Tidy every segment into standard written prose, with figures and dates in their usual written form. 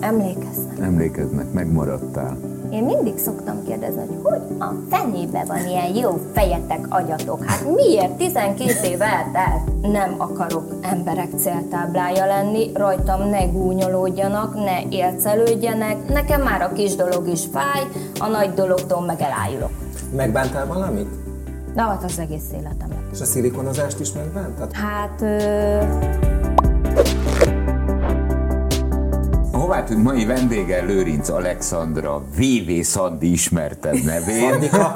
Emlékeznek. Emlékeznek, megmaradtál. Én mindig szoktam kérdezni, hogy a fenébe van ilyen jó fejetek, agyatok? Hát miért 12 év eltelt? Nem akarok emberek céltáblája lenni, rajtam ne gúnyolódjanak, ne élcelődjenek, nekem már a kis dolog is fáj, a nagy dologtól meg elájulok. Megbántál valamit? De hát az egész életemet. És a szilikonozást is megbántad? Hát... Hová tűnt mai vendége Lőrincz Alexandra, VV Szandi ismertebb nevén. Szandika? Nem.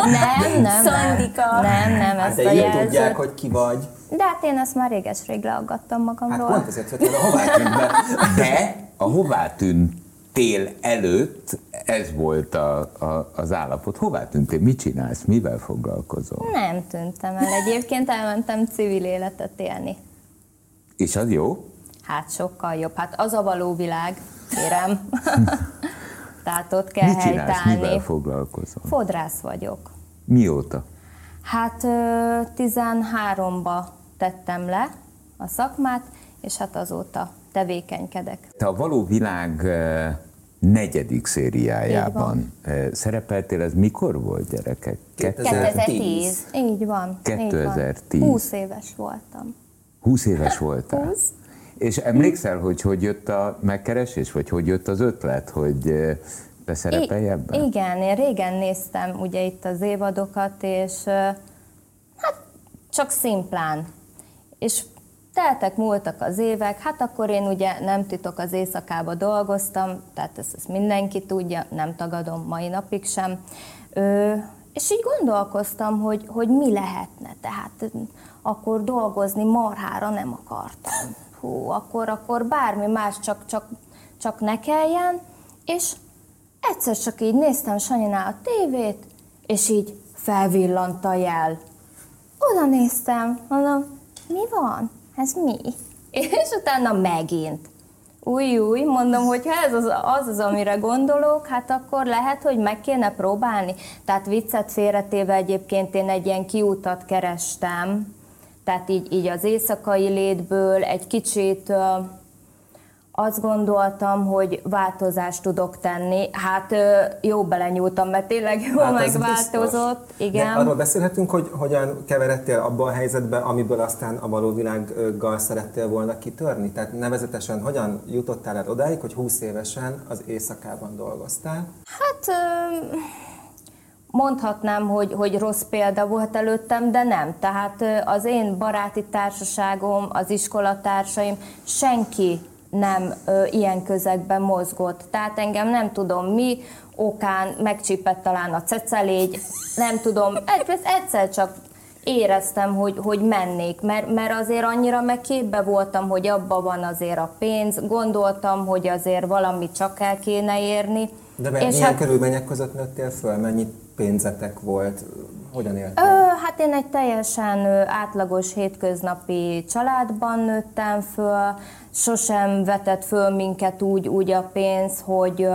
Szandika. Nem, ezt a jelzőt. Hát tudják, hogy ki vagy. De hát én ezt már réges-rég leaggattam magamról. Hát pont ezért, hogy a hová tűnt be. De a hová tűntél előtt ez volt az állapot. Hová tűntél? Mit csinálsz? Mivel foglalkozol? Nem tűntem el. Egyébként elmentem civil életet élni. És az jó? Hát sokkal jobb. Hát az a való világ. Kérem. Tehát ott kell helytállni. Mit csinálsz, mivel foglalkozol? Fodrász vagyok. Mióta? Hát 13-ba tettem le a szakmát, és hát azóta tevékenykedek. Te a való világ negyedik szériájában szerepeltél, ez mikor volt, gyerekek? 2010. Így van. 2010. 20 éves voltam. 20 éves voltál? 20. És emlékszel, hogy jött a megkeresés, vagy hogy jött az ötlet, hogy te szerepelj ebben? Igen, én régen néztem ugye itt az évadokat, és hát csak szimplán. És teltek, múltak az évek, hát akkor én ugye nem titok az éjszakába dolgoztam, tehát ezt mindenki tudja, nem tagadom mai napig sem. És így gondolkoztam, hogy mi lehetne, tehát akkor dolgozni marhára nem akartam. Hú, akkor bármi más, csak ne kelljen, és egyszer csak így néztem Sanyinál a tévét, és így felvillant a jel. Oda néztem, mondom, mi van? Ez mi? És utána megint. Új, mondom, hogy ha ez az, amire gondolok, hát akkor lehet, hogy meg kéne próbálni. Tehát viccet félretéve egyébként én egy ilyen kiutat kerestem, tehát így az éjszakai létből egy kicsit azt gondoltam, hogy változást tudok tenni. Hát jó belenyúltam, mert tényleg jól hát megváltozott. Igen. De arról beszélhetünk, hogy hogyan keveredtél abban a helyzetben, amiből aztán a való világgal szerettél volna kitörni? Tehát nevezetesen hogyan jutottál el odáig, hogy 20 évesen az éjszakában dolgoztál? Hát... Mondhatnám, hogy rossz példa volt előttem, de nem. Tehát az én baráti társaságom, az iskolatársaim, senki nem ilyen közegben mozgott. Tehát engem nem tudom mi okán megcsípett talán a cecelégy, nem tudom, egyszer csak éreztem, hogy mennék, mert azért annyira meg képbe voltam, hogy abban van azért a pénz, gondoltam, hogy azért valami csak el kéne érni. De milyen körülmények között nőttél föl? Mennyit pénzetek volt? Hogyan éltél? Hát én egy teljesen átlagos hétköznapi családban nőttem föl, sosem vetett föl minket úgy a pénz, hogy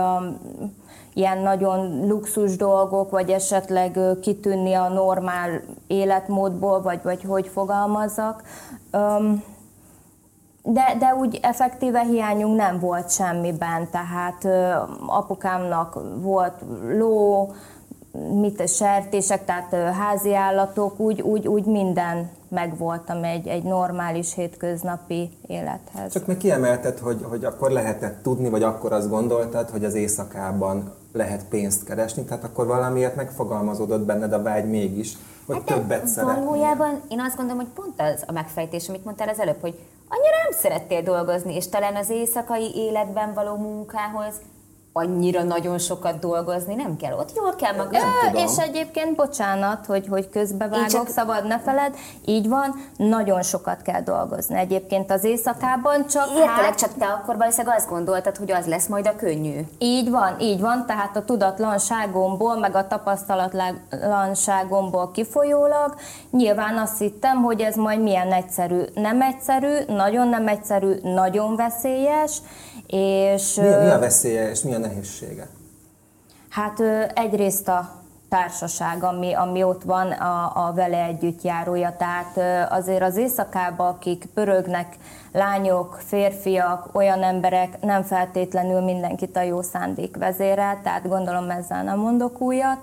ilyen nagyon luxus dolgok, vagy esetleg kitűnni a normál életmódból, vagy hogy fogalmazzak. De úgy effektíve hiányunk nem volt semmiben, tehát apukámnak volt ló, sertések, tehát házi állatok, úgy minden megvoltam egy normális hétköznapi élethez. Csak meg kiemelted, hogy akkor lehetett tudni, vagy akkor azt gondoltad, hogy az éjszakában lehet pénzt keresni, tehát akkor valamiért megfogalmazódott benned a vágy mégis, hogy hát többet szeretnél. Valójában én azt gondolom, hogy pont az a megfejtés, amit mondtál az előbb, hogy annyira nem szerettél dolgozni, és talán az éjszakai életben való munkához annyira nagyon sokat dolgozni nem kell. Ott jól kell magam. És egyébként, bocsánat, hogy közbevágok, szabad ne feled, így van, nagyon sokat kell dolgozni. Egyébként az éjszakában csak... Értelek, csak te akkor valószínűleg azt gondoltad, hogy az lesz majd a könnyű. Így van, tehát a tudatlanságomból, meg a tapasztalatlanságomból kifolyólag nyilván azt hittem, hogy ez majd milyen egyszerű. Nem egyszerű, nagyon nem egyszerű, nagyon veszélyes. És mi a veszélye és mi a nehézsége? Hát egyrészt a társaság, ami ott van, a vele együtt járója. Tehát azért az éjszakában, akik pörögnek, lányok, férfiak, olyan emberek, nem feltétlenül mindenkit a jó szándék vezérel, tehát gondolom ezzel nem mondok újat.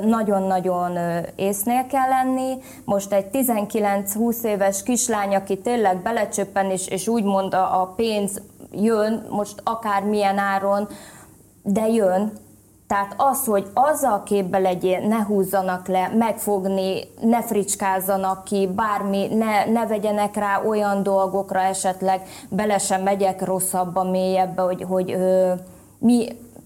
Nagyon-nagyon észnél kell lenni. Most egy 19-20 éves kislány, aki tényleg belecsöppen, és úgymond a pénz jön, most akármilyen áron, de jön. Tehát az, hogy azzal a képbe legyél, ne húzzanak le, megfogni, ne fricskázzanak ki, bármi, ne vegyenek rá olyan dolgokra, esetleg bele sem megyek rosszabba, mélyebbe,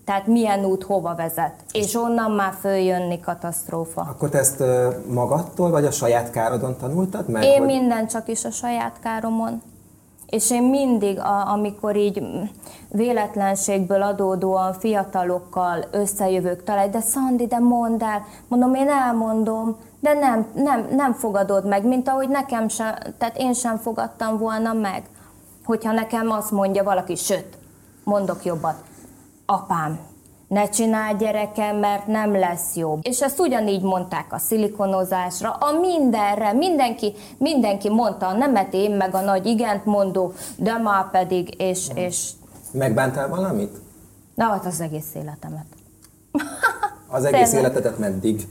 tehát milyen út hova vezet. És onnan már följönni katasztrófa. Akkor te ezt magadtól, vagy a saját károdon tanultad meg? Én minden csak is a saját káromon. És én mindig, amikor így véletlenségből adódóan fiatalokkal összejövök, talán, de Szandi, de mondd el. Mondom, én elmondom, de nem fogadod meg, mint ahogy nekem sem, tehát én sem fogadtam volna meg. Hogyha nekem azt mondja valaki, sőt, mondok jobbat, apám, ne csinálj gyerekem, mert nem lesz jobb. És ezt ugyanígy mondták a szilikonozásra, a mindenre, mindenki mondta a nemet, én meg a nagy igent mondó, de már pedig, és... Megbántál valamit? Na, hát az egész életemet. Az egész életedet meddig?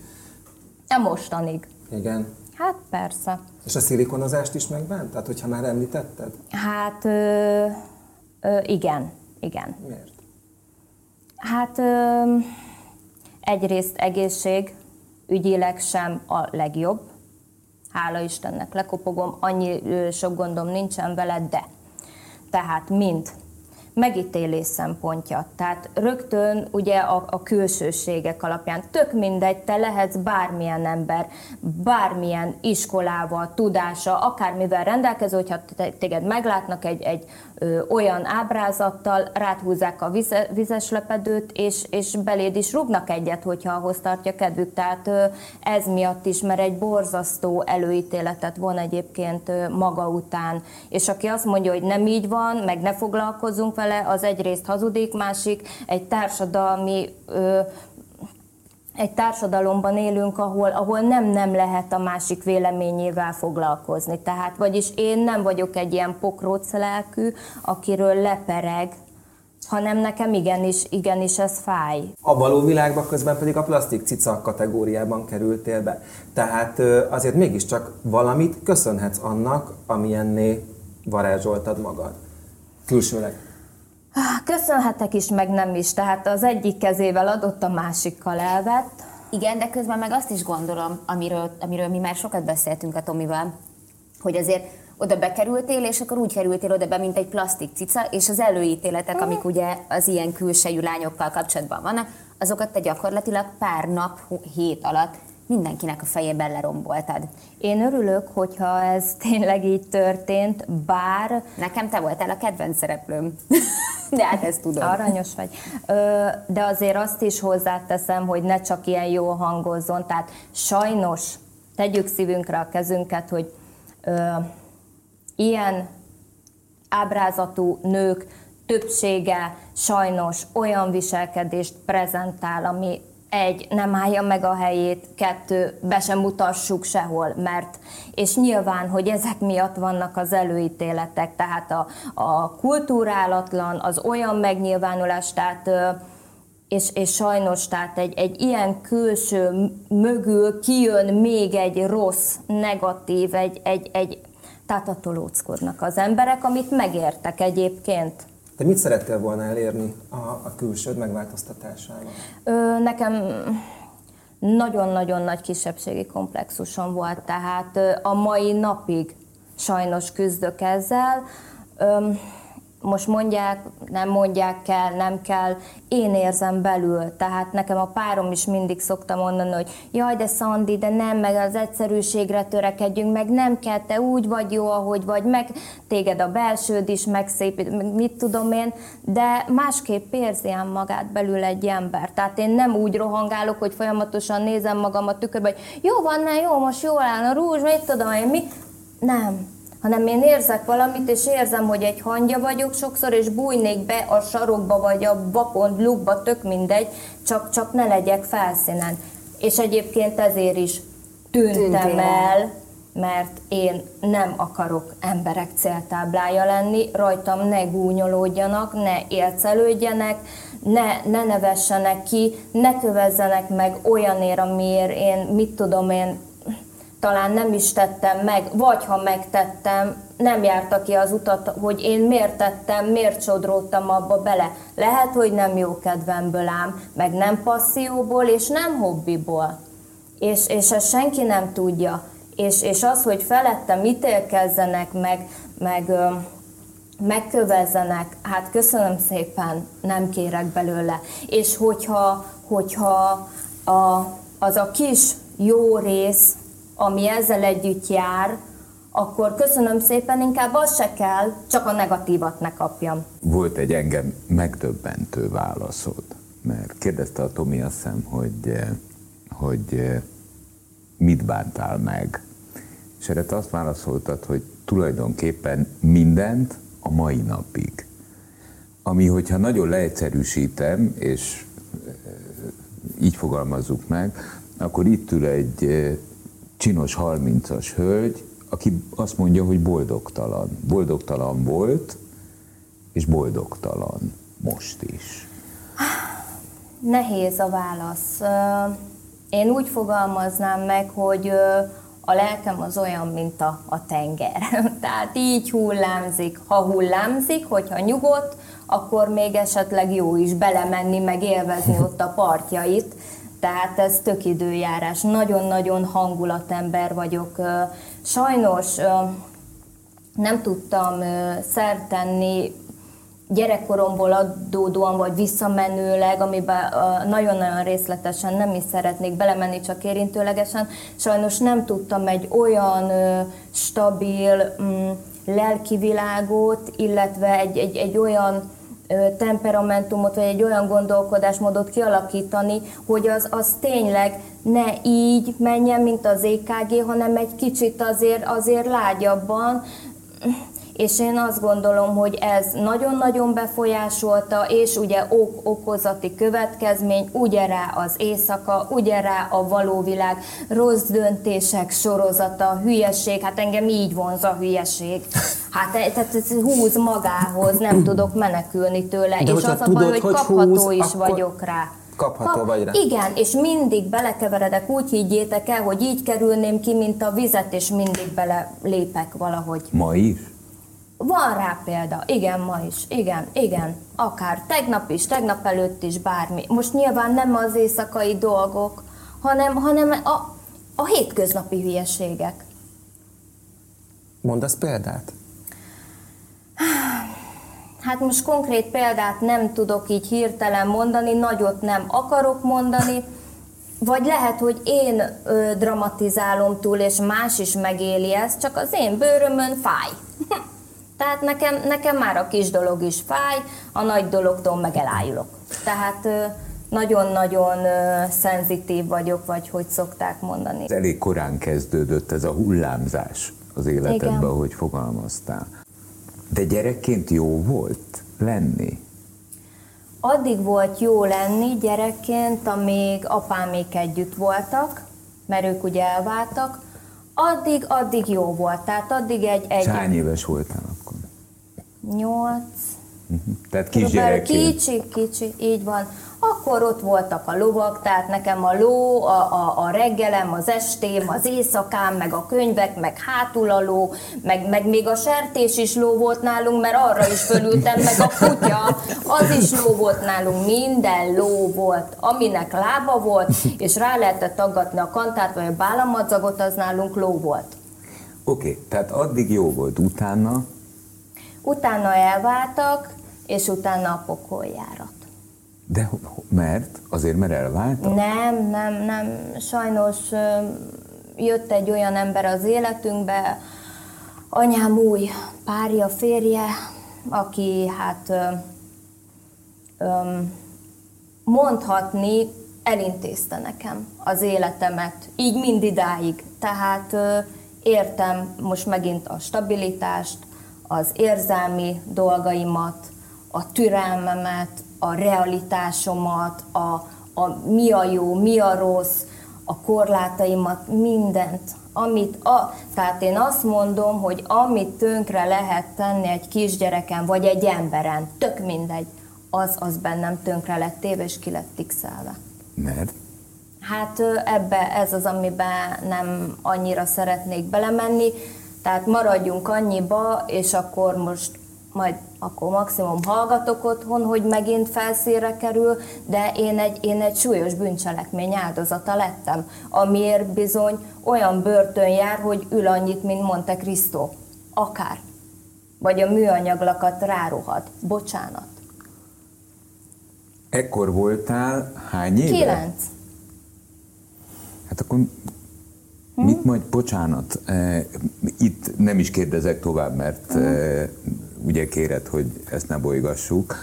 Mostanig. Igen. Hát persze. És a szilikonozást is megbántad, hogyha már említetted? Hát, igen. Miért? Hát egyrészt egészség, ügyileg sem a legjobb. Hála Istennek lekopogom, annyi sok gondom nincsen vele, de. Tehát mind. Megítélés szempontja. Tehát rögtön ugye a külsőségek alapján. Tök mindegy, te lehetsz bármilyen ember, bármilyen iskolával, tudása, akármivel rendelkező, hogyha téged meglátnak egy olyan ábrázattal, rád húzzák a vizes lepedőt, és beléd is rúgnak egyet, hogyha ahhoz tartja kedvük. Tehát ez miatt is, mert egy borzasztó előítéletet von egyébként maga után. És aki azt mondja, hogy nem így van, meg ne foglalkozzunk vele, az egyrészt hazudik, másik egy társadalmi... Egy társadalomban élünk, ahol nem lehet a másik véleményével foglalkozni. Tehát, vagyis én nem vagyok egy ilyen pokróc lelkű, akiről lepereg, hanem nekem igenis ez fáj. A való világban közben pedig a plastik cica kategóriában kerültél be. Tehát azért mégiscsak valamit köszönhetsz annak, amilyenné varázsoltad magad. Külsőleg. Köszönhetek is, meg nem is. Tehát az egyik kezével adott, a másikkal elvett. Igen, de közben meg azt is gondolom, amiről mi már sokat beszéltünk a Tomival, hogy azért oda bekerültél, és akkor úgy kerültél oda be, mint egy plastik cica, és az előítéletek, amik ugye az ilyen külsejű lányokkal kapcsolatban vannak, azokat te gyakorlatilag pár nap, hét alatt mindenkinek a fejében leromboltad. Én örülök, hogyha ez tényleg így történt, bár... Nekem te voltál a kedvenc szereplőm. De hát ezt tudom. Aranyos vagy. De azért azt is hozzáteszem, hogy ne csak ilyen jól hangozzon. Tehát sajnos tegyük szívünkre a kezünket, hogy ilyen ábrázatú nők többsége sajnos olyan viselkedést prezentál, ami egy, nem állja meg a helyét, kettő, be sem mutassuk sehol, mert, és nyilván, hogy ezek miatt vannak az előítéletek, tehát a kultúrálatlan, az olyan megnyilvánulás, tehát, és sajnos, tehát egy ilyen külső mögül kijön még egy rossz, negatív, tehát attól óckodnak az emberek, amit megértek egyébként. Te mit szerettél volna elérni a külsőd megváltoztatásával? Nekem nagyon-nagyon nagy kisebbségi komplexusom volt, tehát a mai napig sajnos küzdök ezzel. Most mondják, nem mondják, kell, nem kell, én érzem belül. Tehát nekem a párom is mindig szokta mondani, hogy jaj, de Szandi, de nem, meg az egyszerűségre törekedjünk, meg nem kell, te úgy vagy jó, ahogy vagy, meg téged a belsőd is megszépít, mit tudom én, de másképp érzi ám magát belül egy ember. Tehát én nem úgy rohangálok, hogy folyamatosan nézem magam a tükörbe, hogy jó van, ne, jó, most jól áll a rúzs, mit tudom én, mi? Nem. Hanem én érzek valamit, és érzem, hogy egy hangya vagyok sokszor, és bújnék be a sarokba, vagy a vakond lukba, tök mindegy, csak ne legyek felszínen. És egyébként ezért is tűntem el, mert én nem akarok emberek céltáblája lenni, rajtam ne gúnyolódjanak, ne élcelődjenek, ne nevessenek ki, ne kövezzenek meg olyanért, amiért én, mit tudom én, talán nem is tettem meg, vagy ha megtettem, nem járta ki az utat, hogy én miért tettem, miért sodródtam abba bele. Lehet, hogy nem jó kedvemből ám, meg nem passzióból, és nem hobbiból. És ezt senki nem tudja. És az, hogy felettem ítélkezzenek, meg megkövezzenek, hát köszönöm szépen, nem kérek belőle. És hogyha az a kis jó rész, ami ezzel együtt jár, akkor köszönöm szépen, inkább az se kell, csak a negatívat ne kapjam. Volt egy engem megdöbbentő válaszod, mert kérdezte a Tomi, azt hiszem, hogy mit bántál meg. És erre azt válaszoltad, hogy tulajdonképpen mindent a mai napig. Ami, hogyha nagyon leegyszerűsítem, és így fogalmazzuk meg, akkor itt ül egy csinos 30-as hölgy, aki azt mondja, hogy boldogtalan. Boldogtalan volt, és boldogtalan most is. Nehéz a válasz. Én úgy fogalmaznám meg, hogy a lelkem az olyan, mint a tenger. Tehát így hullámzik. Ha hullámzik, hogyha nyugodt, akkor még esetleg jó is belemenni, meg élvezni ott a partjait. Tehát ez tök időjárás. Nagyon-nagyon hangulatember vagyok. Sajnos nem tudtam szert tenni gyerekkoromból adódóan, vagy visszamenőleg, amiben nagyon-nagyon részletesen nem is szeretnék belemenni, csak érintőlegesen. Sajnos nem tudtam egy olyan stabil lelki világot, illetve egy olyan temperamentumot, vagy egy olyan gondolkodásmódot kialakítani, hogy az tényleg ne így menjen, mint az EKG, hanem egy kicsit azért lágyabban. És én azt gondolom, hogy ez nagyon-nagyon befolyásolta, és ugye okozati következmény, ugye rá az éjszaka, ugye rá a való világ, rossz döntések sorozata, hülyeség, hát engem így vonz a hülyeség. Hát ez húz magához, nem tudok menekülni tőle, de és az a baj, hogy kapható húz, is vagyok rá. Kapható vagy rá. Igen, és mindig belekeveredek, úgy higgyétek el, hogy így kerülném ki, mint a vizet, és mindig belelépek valahogy. Ma is? Van rá példa, igen, ma is, igen, akár tegnap is, tegnap előtt is, bármi. Most nyilván nem az éjszakai dolgok, hanem a hétköznapi hülyeségek. Mondasz példát? Hát most konkrét példát nem tudok így hirtelen mondani, nagyot nem akarok mondani, vagy lehet, hogy én dramatizálom túl, és más is megéli ezt, csak az én bőrömön fáj. Tehát nekem már a kis dolog is fáj, a nagy dologtól meg elájulok. Tehát nagyon-nagyon szenzitív vagyok, vagy hogy szokták mondani. Elég korán kezdődött ez a hullámzás az életedben, ahogy fogalmaztál. De gyerekként jó volt lenni? Addig volt jó lenni gyerekként, amíg apámék együtt voltak, mert ők ugye elváltak. Addig jó volt, tehát addig egy... Hány éves voltál akkor? 8. Tehát kisgyerekként. Kicsi, így van. Akkor ott voltak a lovak, tehát nekem a ló, a reggelem, az estém, az éjszakám, meg a könyvek, meg hátul a ló, meg még a sertés is ló volt nálunk, mert arra is fölültem, meg a kutya, az is ló volt nálunk, minden ló volt, aminek lába volt, és rá lehetett aggatni a kantát, vagy a bálamadzagot, az nálunk ló volt. Oké, tehát addig jó volt, utána? Utána elváltak, és utána a pokoljárat. De mert? Azért, mert elváltak? Nem. Sajnos jött egy olyan ember az életünkbe, anyám új párja, férje, aki hát mondhatni elintézte nekem az életemet, így mindidáig. Tehát értem most megint a stabilitást, az érzelmi dolgaimat, a türelmemet, a realitásomat, mi a jó, mi a rossz, a korlátaimat, mindent. Tehát én azt mondom, hogy amit tönkre lehet tenni egy kisgyereken, vagy egy emberen, tök mindegy, az bennem tönkre lett téve, és ki lett tixelve. Mert? Hát ebbe, ez az, amiben nem annyira szeretnék belemenni, tehát maradjunk annyiba, és akkor most majd akkor maximum hallgatok otthon, hogy megint felszínre kerül, de én egy súlyos bűncselekmény áldozata lettem, amiért bizony olyan börtön jár, hogy ül annyit, mint Monte Cristo. Akár. Vagy a műanyaglakat rárohad. Bocsánat. Ekkor voltál hány éve? 9. Hát akkor mit majd, bocsánat, itt nem is kérdezek tovább, mert ugye kéred, hogy ezt ne bolygassuk,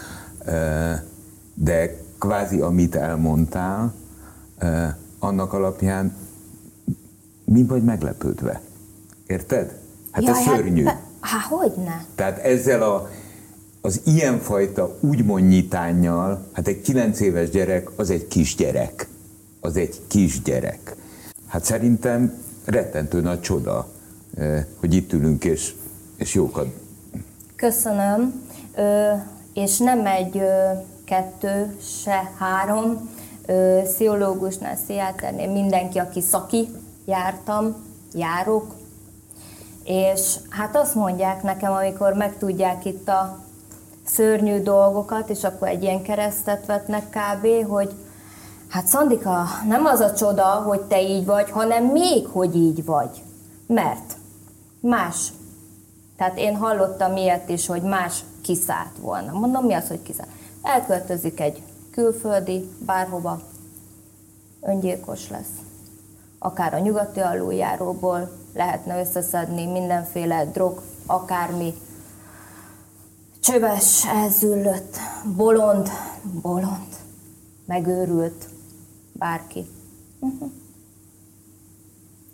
de kvázi amit elmondtál, annak alapján mi vagy meglepődve? Érted? Hát jaj, ez szörnyű. Hát hogyne? Tehát ezzel az ilyenfajta úgymond nyitánnyal, hát egy 9 éves gyerek, az egy kisgyerek. Az egy kisgyerek. Hát szerintem rettentő nagy csoda, hogy itt ülünk, és jókat. Köszönöm. És nem egy 2, se 3 pszichológusnál, pszichiáternél, mindenki, aki szaki, járok. És hát azt mondják nekem, amikor megtudják itt a szörnyű dolgokat, és akkor egy ilyen keresztet vetnek kb., hogy hát Szandika, nem az a csoda, hogy te így vagy, hanem még, hogy így vagy. Mert más. Tehát én hallottam ilyet is, hogy más kiszállt volna. Mondom, mi az, hogy kiszállt? Elköltözik egy külföldi, bárhova, öngyilkos lesz. Akár a nyugati aluljáróból lehetne összeszedni mindenféle drog, akármi. Csöves, elzüllött, bolond, megőrült bárki.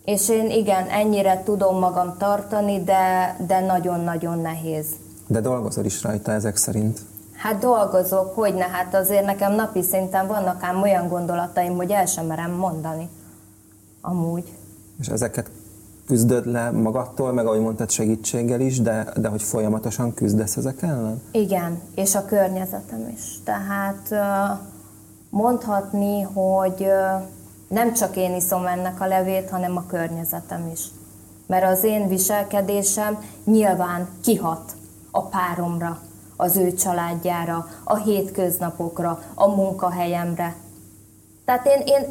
És én igen, ennyire tudom magam tartani, de nagyon-nagyon nehéz. De dolgozol is rajta ezek szerint? Hát dolgozok, hogyne, hát azért nekem napi szinten vannak ám olyan gondolataim, hogy el sem merem mondani. Amúgy. És ezeket küzdöd le magadtól, meg ahogy mondtad, segítséggel is, de hogy folyamatosan küzdesz ezek ellen? Igen, és a környezetem is. Tehát mondhatni, hogy nem csak én iszom ennek a levét, hanem a környezetem is. Mert az én viselkedésem nyilván kihat a páromra, az ő családjára, a hétköznapokra, a munkahelyemre. Tehát én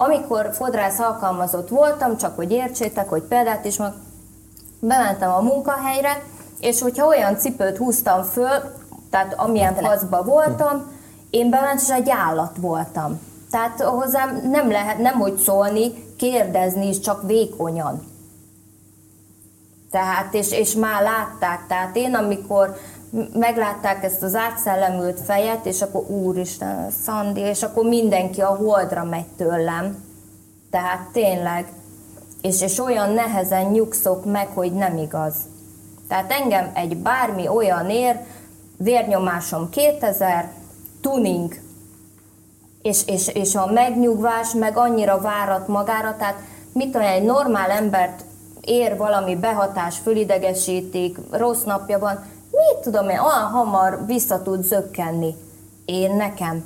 amikor fodrász alkalmazott voltam, csak hogy értsétek, hogy példát is, meg bementem a munkahelyre, és hogyha olyan cipőt húztam föl, tehát amilyen faszba voltam, én bementem, és egy állat voltam. Tehát hozzám nem lehet, nem úgy szólni, kérdezni is, csak vékonyan. Tehát, és már látták, tehát én amikor meglátták ezt az átszellemült fejet, és akkor úristen, Szandi, és akkor mindenki a holdra megy tőlem. Tehát tényleg. És olyan nehezen nyugszok meg, hogy nem igaz. Tehát engem egy bármi olyan ér, vérnyomásom 2000, tuning, és a megnyugvás meg annyira várat magára, tehát mit olyan egy normál embert ér valami behatás, fölidegesítik, rossz napja van, mit tudom én, olyan hamar vissza tud zökkenni. Én nekem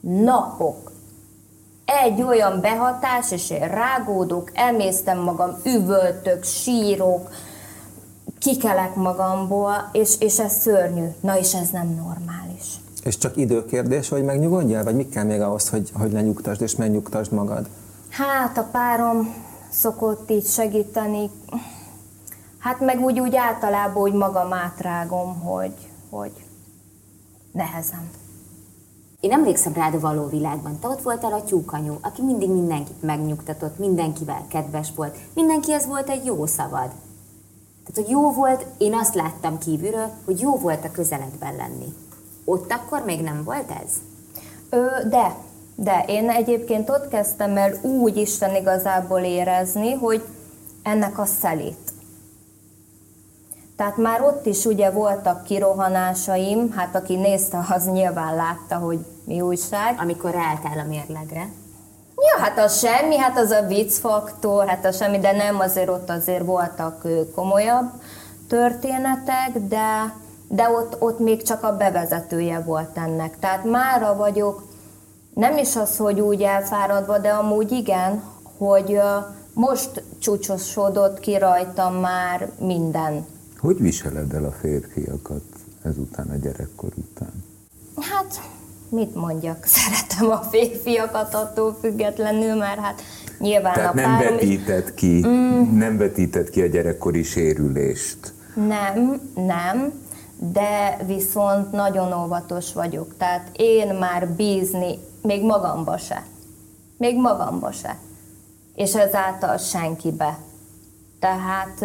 napok. Egy olyan behatás, és én rágódok, emésztem magam, üvöltök, sírok, kikelek magamból, és ez szörnyű. Na és ez nem normális. És csak időkérdés, hogy megnyugodjál? Vagy mi kell még ahhoz, hogy lenyugtasd és megnyugtasd magad? Hát a párom szokott így segíteni. Hát meg úgy általában úgy magam átrágom, hogy nehezen. Én emlékszem rád a való világban. Te ott voltál a tyúkanyú, aki mindig mindenkit megnyugtatott, mindenkivel kedves volt. Mindenkihez volt egy jó szavad. Tehát, hogy jó volt, én azt láttam kívülről, hogy jó volt a közeledben lenni. Ott akkor még nem volt ez? De én egyébként ott kezdtem el úgy Isten igazából érezni, hogy ennek a szelét. Tehát már ott is ugye voltak kirohanásaim, hát aki nézte, az nyilván látta, hogy mi újság. Amikor ráálltál a mérlegre. Ja, hát az semmi, hát az a viccfaktor, hát az semmi, de nem, azért ott azért voltak komolyabb történetek, de ott még csak a bevezetője volt ennek. Tehát mára vagyok, nem is az, hogy úgy elfáradva, de amúgy igen, hogy most csúcsosodott ki rajtam már minden. Hogy viseled el a férfiakat ezután, a gyerekkor után? Hát, mit mondjak? Szeretem a férfiakat attól függetlenül, mert hát nyilván tehát a párom... nem vetített ki a gyerekkori sérülést. Nem, de viszont nagyon óvatos vagyok. Tehát én már bízni még magamba se. És ezáltal senkibe. Tehát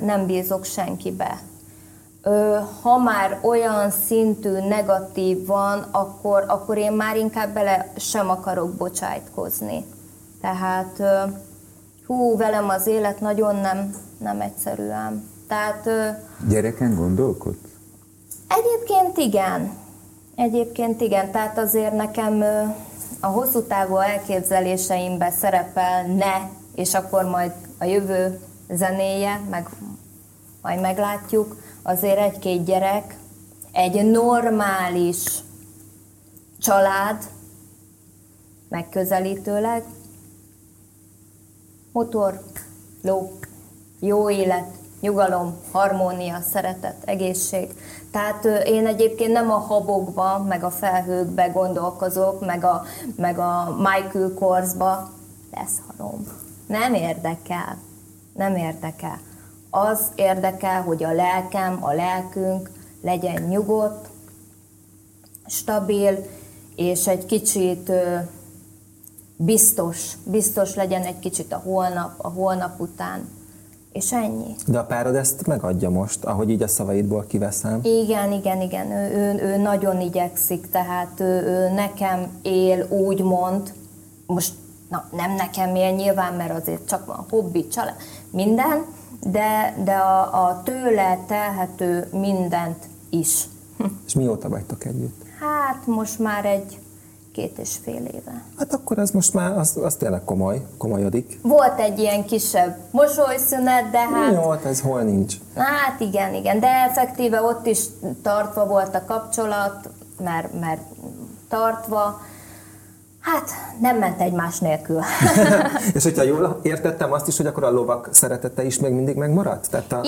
nem bízok senkibe. Ha már olyan szintű negatív van, akkor én már inkább bele sem akarok bocsájtkozni. Tehát velem az élet nagyon nem egyszerűen. Tehát... Gyereken gondolkodsz? Egyébként igen. Tehát azért nekem a hosszú távú elképzeléseimben szerepelne, és akkor majd a jövő zenéje, majd meglátjuk, azért egy-két gyerek, egy normális család, megközelítőleg, motor, ló, jó élet, nyugalom, harmónia, szeretet, egészség. Tehát én egyébként nem a habokba, meg a felhőkbe gondolkozok, meg a Michael Korsba, lesz halom. Nem érdekel. Az érdekel, hogy a lelkem, a lelkünk legyen nyugodt, stabil, és egy kicsit biztos legyen egy kicsit a holnap után. És ennyi. De a párod ezt megadja most, ahogy így a szavaidból kiveszem? Igen. Ő nagyon igyekszik, tehát ő nekem él, úgymond, most nem nekem él nyilván, mert azért csak van hobbi, család, minden, de a tőle telhető mindent is. És mióta vagytok együtt? Hát most már 2,5 éve. Hát akkor ez most már, az tényleg komolyodik. Volt egy ilyen kisebb mosolyszünet, de hát... Jó, ez hol nincs? Hát igen, de effektíve ott is tartva volt a kapcsolat, mert tartva, hát nem ment egymás nélkül. És hogyha jól értettem azt is, hogy akkor a lovak szeretete is még mindig megmaradt? Tehát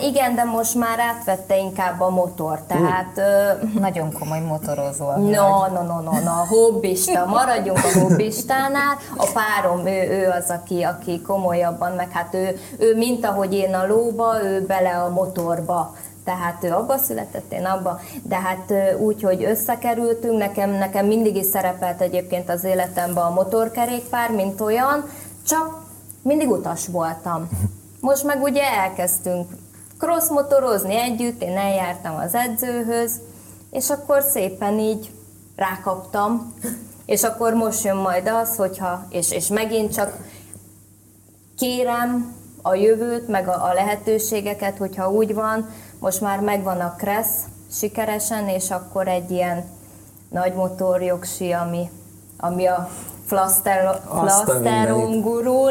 Igen, de most már átvette inkább a motor, tehát... Nagyon komoly motorozó. No, hobbista, maradjunk a hobbistánál. A párom, ő az, aki komolyabban, meg hát ő mint ahogy én a lóba, ő bele a motorba. Tehát ő abba született, én abba, de hát úgy, hogy összekerültünk, nekem mindig is szerepelt egyébként az életemben a motorkerékpár, mint olyan, csak mindig utas voltam. Most meg ugye elkezdtünk crossmotorozni együtt, én eljártam az edzőhöz, és akkor szépen így rákaptam, és akkor most jön majd az, hogyha, és megint csak kérem a jövőt, meg a lehetőségeket, hogyha úgy van, most már megvan a kressz sikeresen, és akkor egy ilyen nagy motorjogsi, ami a flaszteron gurul.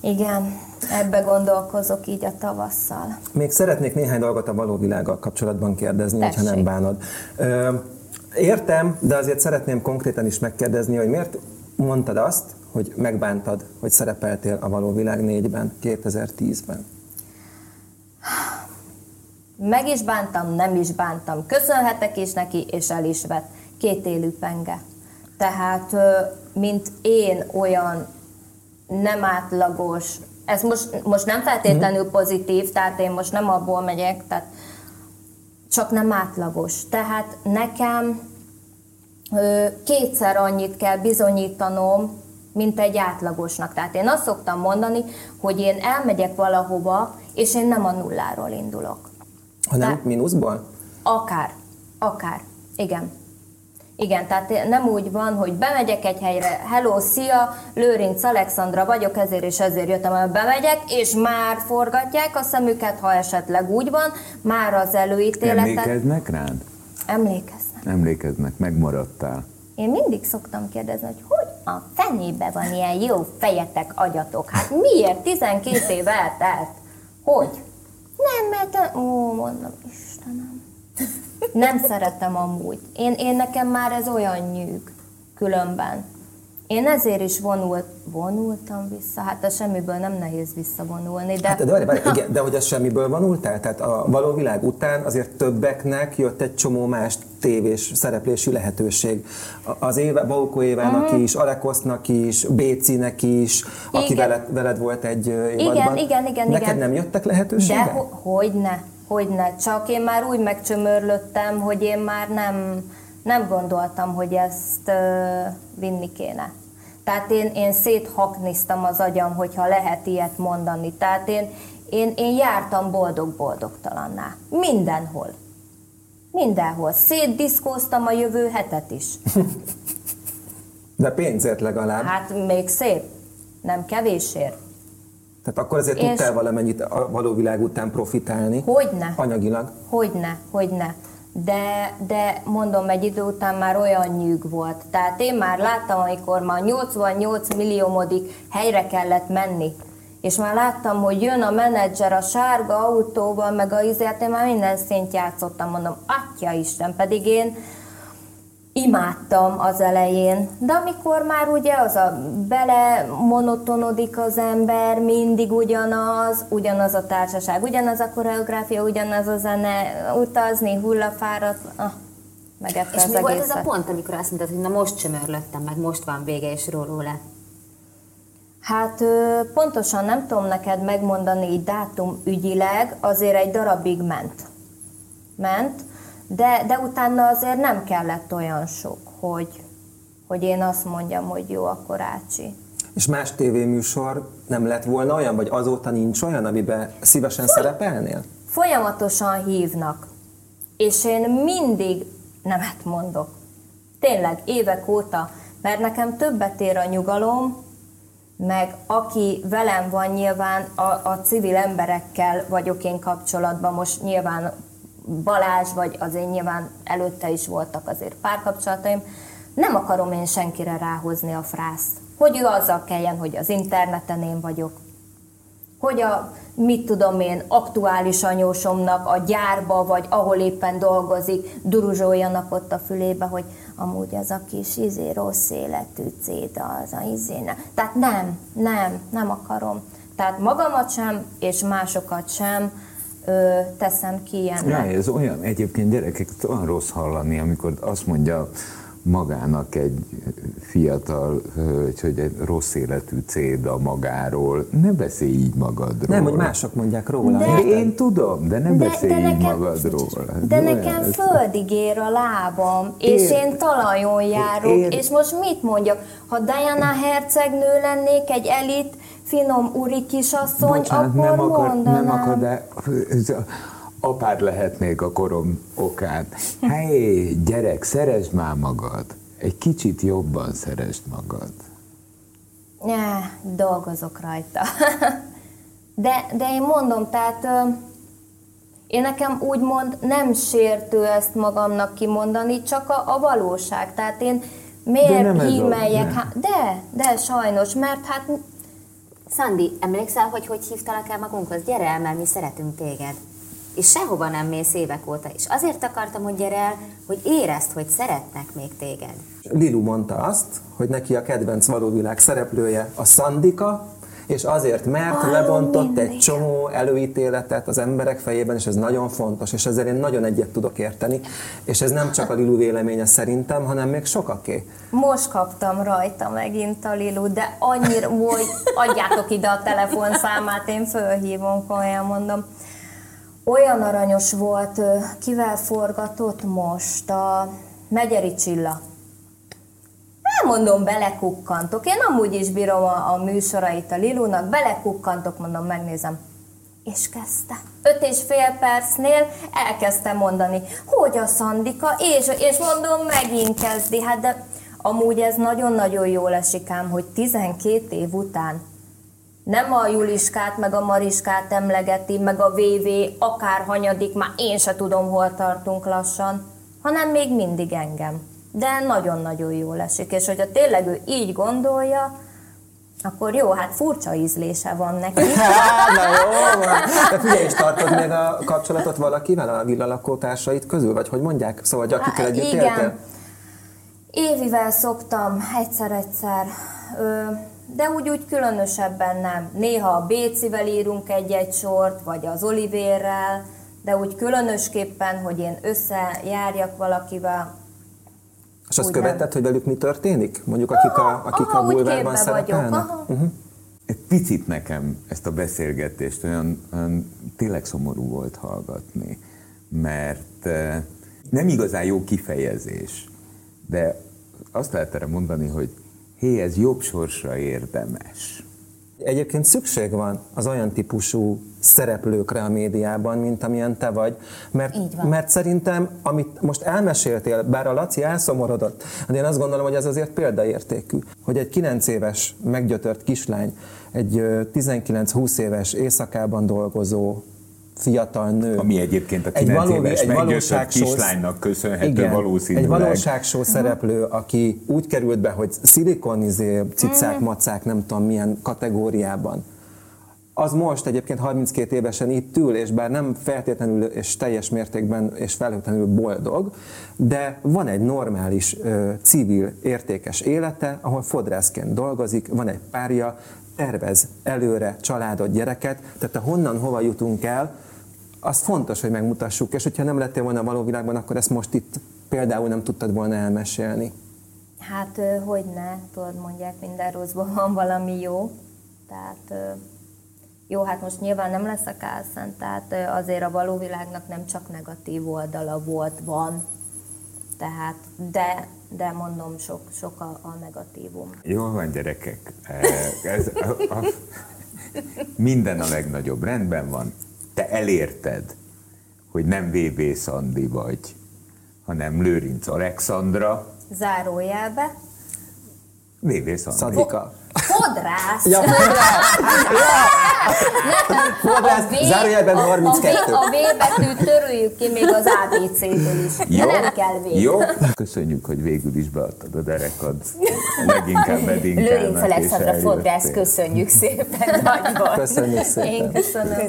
Igen, ebbe gondolkozok így a tavasszal. Még szeretnék néhány dolgot a való világgal kapcsolatban kérdezni, Tessék. Hogyha nem bánod. Értem, de azért szeretném konkrétan is megkérdezni, hogy miért mondtad azt, hogy megbántad, hogy szerepeltél a való világ 4-ben, 2010-ben? Meg is bántam, nem is bántam. Köszönhetek is neki, és el is vett. Kétélű penge. Tehát, mint én olyan nem átlagos, ez most nem feltétlenül pozitív, tehát én most nem abból megyek, tehát csak nem átlagos. Tehát nekem 2-szer annyit kell bizonyítanom, mint egy átlagosnak. Tehát én azt szoktam mondani, hogy én elmegyek valahova, és én nem a nulláról indulok. Hanem mínuszból? Akár. Igen, tehát nem úgy van, hogy bemegyek egy helyre, hello, szia, Lőrincz Alexandra vagyok, ezért és ezért jöttem, hogy bemegyek, és már forgatják a szemüket, ha esetleg úgy van, már az előítéletet... Emlékeznek rád? Emlékeznek. Megmaradtál. Én mindig szoktam kérdezni, hogy a fenébe van ilyen jó fejetek, agyatok? Hát miért 12 év eltelt? Hogy? Nem, mert... Ó, mondom, Istenem. Nem szeretem amúgy. Én nekem már ez olyan nyűg különben. Én ezért is vonultam vissza, hát a semmiből nem nehéz visszavonulni, de... Hát, de hogy a semmiből vonultál? Tehát a való világ után azért többeknek jött egy csomó más tévés szereplésű lehetőség. Az Éva, Baukó Évának is, Alekosznak is, Bécinek is, aki veled volt egy évadban. Igen. Neked nem jöttek lehetőségek? De hogyne. Csak én már úgy megcsömörlöttem, hogy én már nem gondoltam, hogy ezt vinni kéne. Tehát én széthakniztam az agyam, hogyha lehet ilyet mondani. Tehát én jártam boldog-boldogtalanná. Mindenhol. Szétdiszkóztam a jövő hetet is. De pénzért legalább. Hát még szép. Nem kevésért. Tehát akkor azért tudtál valamennyit a való világ után profitálni? Hogyne. Anyagilag? Hogyne. De mondom, egy idő után már olyan nyűg volt. Tehát én már láttam, amikor már 88 milliómodik helyre kellett menni. És már láttam, hogy jön a menedzser a sárga autóval, meg a izért, én már minden szint játszottam, mondom, Atyaisten, pedig én imádtam az elején. De amikor már ugye az a bele monotonodik az ember, mindig ugyanaz a társaság, ugyanaz a koreográfia, ugyanaz a zene, utazni, hullafáradt, megette az egészet. És mi volt ez a pont, amikor azt mondtad, hogy na most csömörlöttem, meg most van vége és róló le? Hát pontosan nem tudom neked megmondani így dátumügyileg, azért egy darabig ment. De utána azért nem kellett olyan sok, hogy én azt mondjam, hogy jó, akkor ácsi. És más tévéműsor nem lett volna olyan, vagy azóta nincs olyan, amiben szívesen szerepelnél? Folyamatosan hívnak. És én mindig nemet mondok. Tényleg, évek óta. Mert nekem többet ér a nyugalom, meg aki velem van nyilván, a civil emberekkel vagyok én kapcsolatban, most nyilván... Balázs, vagy azért nyilván előtte is voltak azért párkapcsolataim, nem akarom én senkire ráhozni a frászt. Hogy ő azzal kelljen, hogy az interneten én vagyok. Hogy mit tudom én, aktuális anyósomnak a gyárba, vagy ahol éppen dolgozik, duruzsoljanak ott a fülébe, hogy amúgy az a kis rossz életű céda, az a izéne. Tehát nem akarom. Tehát magamat sem, és másokat sem teszem ki ilyennek. Ja, ez olyan, egyébként gyerekek, olyan rossz hallani, amikor azt mondja magának egy fiatal hölgy, hogy egy rossz életű céda magáról. Ne beszélj így magadról. Nem, hogy mások mondják róla. De én tudom, de nem beszélj így nekem, magadról. De nekem földig ér a lábam, és én talajon járok, és most mit mondjak? Ha Diana hercegnő lennék, egy elit, finom úri kisasszony, bocsánat, akkor mondanám. Nem akad, apád lehetnék a korom okán. Hé, gyerek, szeresd már magad. Egy kicsit jobban szeresd magad. Ja, dolgozok rajta. De én mondom, tehát én nekem úgymond nem sértő ezt magamnak kimondani, csak a valóság. Tehát én miért hímeljek? De sajnos, mert hát... Szandi, emlékszel, hogy hívtalak el magunkhoz? Gyere el, mert mi szeretünk téged. És sehova nem mész évek óta. És azért akartam, hogy gyere el, hogy érezd, hogy szeretnek még téged. Lilu mondta azt, hogy neki a kedvenc valóvilág szereplője a Szandika, és azért, mert lebontott egy csomó előítéletet az emberek fejében, és ez nagyon fontos, és ezzel én nagyon egyet tudok érteni. És ez nem csak a Lilu véleménye szerintem, hanem még sokaké. Most kaptam rajta megint a Lilu, de annyira, hogy adjátok ide a telefonszámát, én fölhívom, komolyan mondom. Olyan aranyos volt, kivel forgatott most, a Megyeri Csilla. Mondom, belekukkantok. Én amúgy is bírom a műsorait a Lilunak, belekukkantok, mondom, megnézem. És kezdte. 5,5 percnél elkezdte mondani, hogy a Szandika, és mondom, megint kezdi. Hát de amúgy ez nagyon-nagyon jól esik ám, hogy 12 év után nem a Juliskát, meg a Mariskát emlegeti, meg a VV, akár hanyadik, már én se tudom, hol tartunk lassan, hanem még mindig engem. de nagyon-nagyon jól esik, és hogyha tényleg ő így gondolja, akkor jó, hát furcsa ízlése van neki. Na jó van. De figyelj, és tartod még a kapcsolatot valakivel a villalakótársait közül, vagy hogy mondják? Szóval, hogy akikkel együtt éltél? Évivel szoktam egyszer-egyszer, de úgy különösebben nem. Néha a Bécivel írunk egy-egy sort, vagy az Olivérrel, de úgy különösképpen, hogy én összejárjak valakivel. És azt követted, hogy velük mi történik? Mondjuk akik a bulvárban szerepelnek? Egy picit nekem ezt a beszélgetést olyan tényleg szomorú volt hallgatni, mert nem igazán jó kifejezés, de azt lehet erre mondani, hogy hé, ez jobb sorsra érdemes. Egyébként szükség van az olyan típusú szereplőkre a médiában, mint amilyen te vagy. Mert szerintem, amit most elmeséltél, bár a Laci elszomorodott, de én azt gondolom, hogy ez azért példaértékű, hogy egy 9 éves meggyötört kislány, egy 19-20 éves éjszakában dolgozó fiatal nő. Ami egyébként a 9 éves meggyőzött kislánynak köszönhető valószínűleg. Egy valóságshow szereplő, aki úgy került be, hogy szilikonizé, cicák, macák, nem tudom milyen kategóriában. Az most egyébként 32 évesen itt ül, és bár nem feltétlenül és teljes mértékben és feltétlenül boldog, de van egy normális, civil, értékes élete, ahol fodrászként dolgozik, van egy párja, tervez előre családot, gyereket, tehát honnan, hova jutunk el, az fontos, hogy megmutassuk, és hogyha nem lettél volna a való világban, akkor ezt most itt például nem tudtad volna elmesélni. Hát, hogy ne, tudod, mondják, minden rosszban van valami jó. Tehát, jó, hát most nyilván nem leszek álszent, tehát azért a való világnak nem csak negatív oldala volt, van. Tehát, de mondom, sok a negatívum. Jól van, gyerekek. Minden a legnagyobb. Rendben van. Te elérted, hogy nem VV Szandi vagy, hanem Lőrincz Alexandra. Zárójelbe. VV Szandika. Fodrász. Ja, fodrász. Fodrász, zárójelben 32. A V betűt törüljük ki még az ABC-től is. Jó, de nem kell végül. Jó. Köszönjük, hogy végül is beadtad a derekad. Leginkább Edinkának. Lőrincz Alexandra fodrász, köszönjük szépen. Nagyban. Köszönjük szépen. Én köszönöm.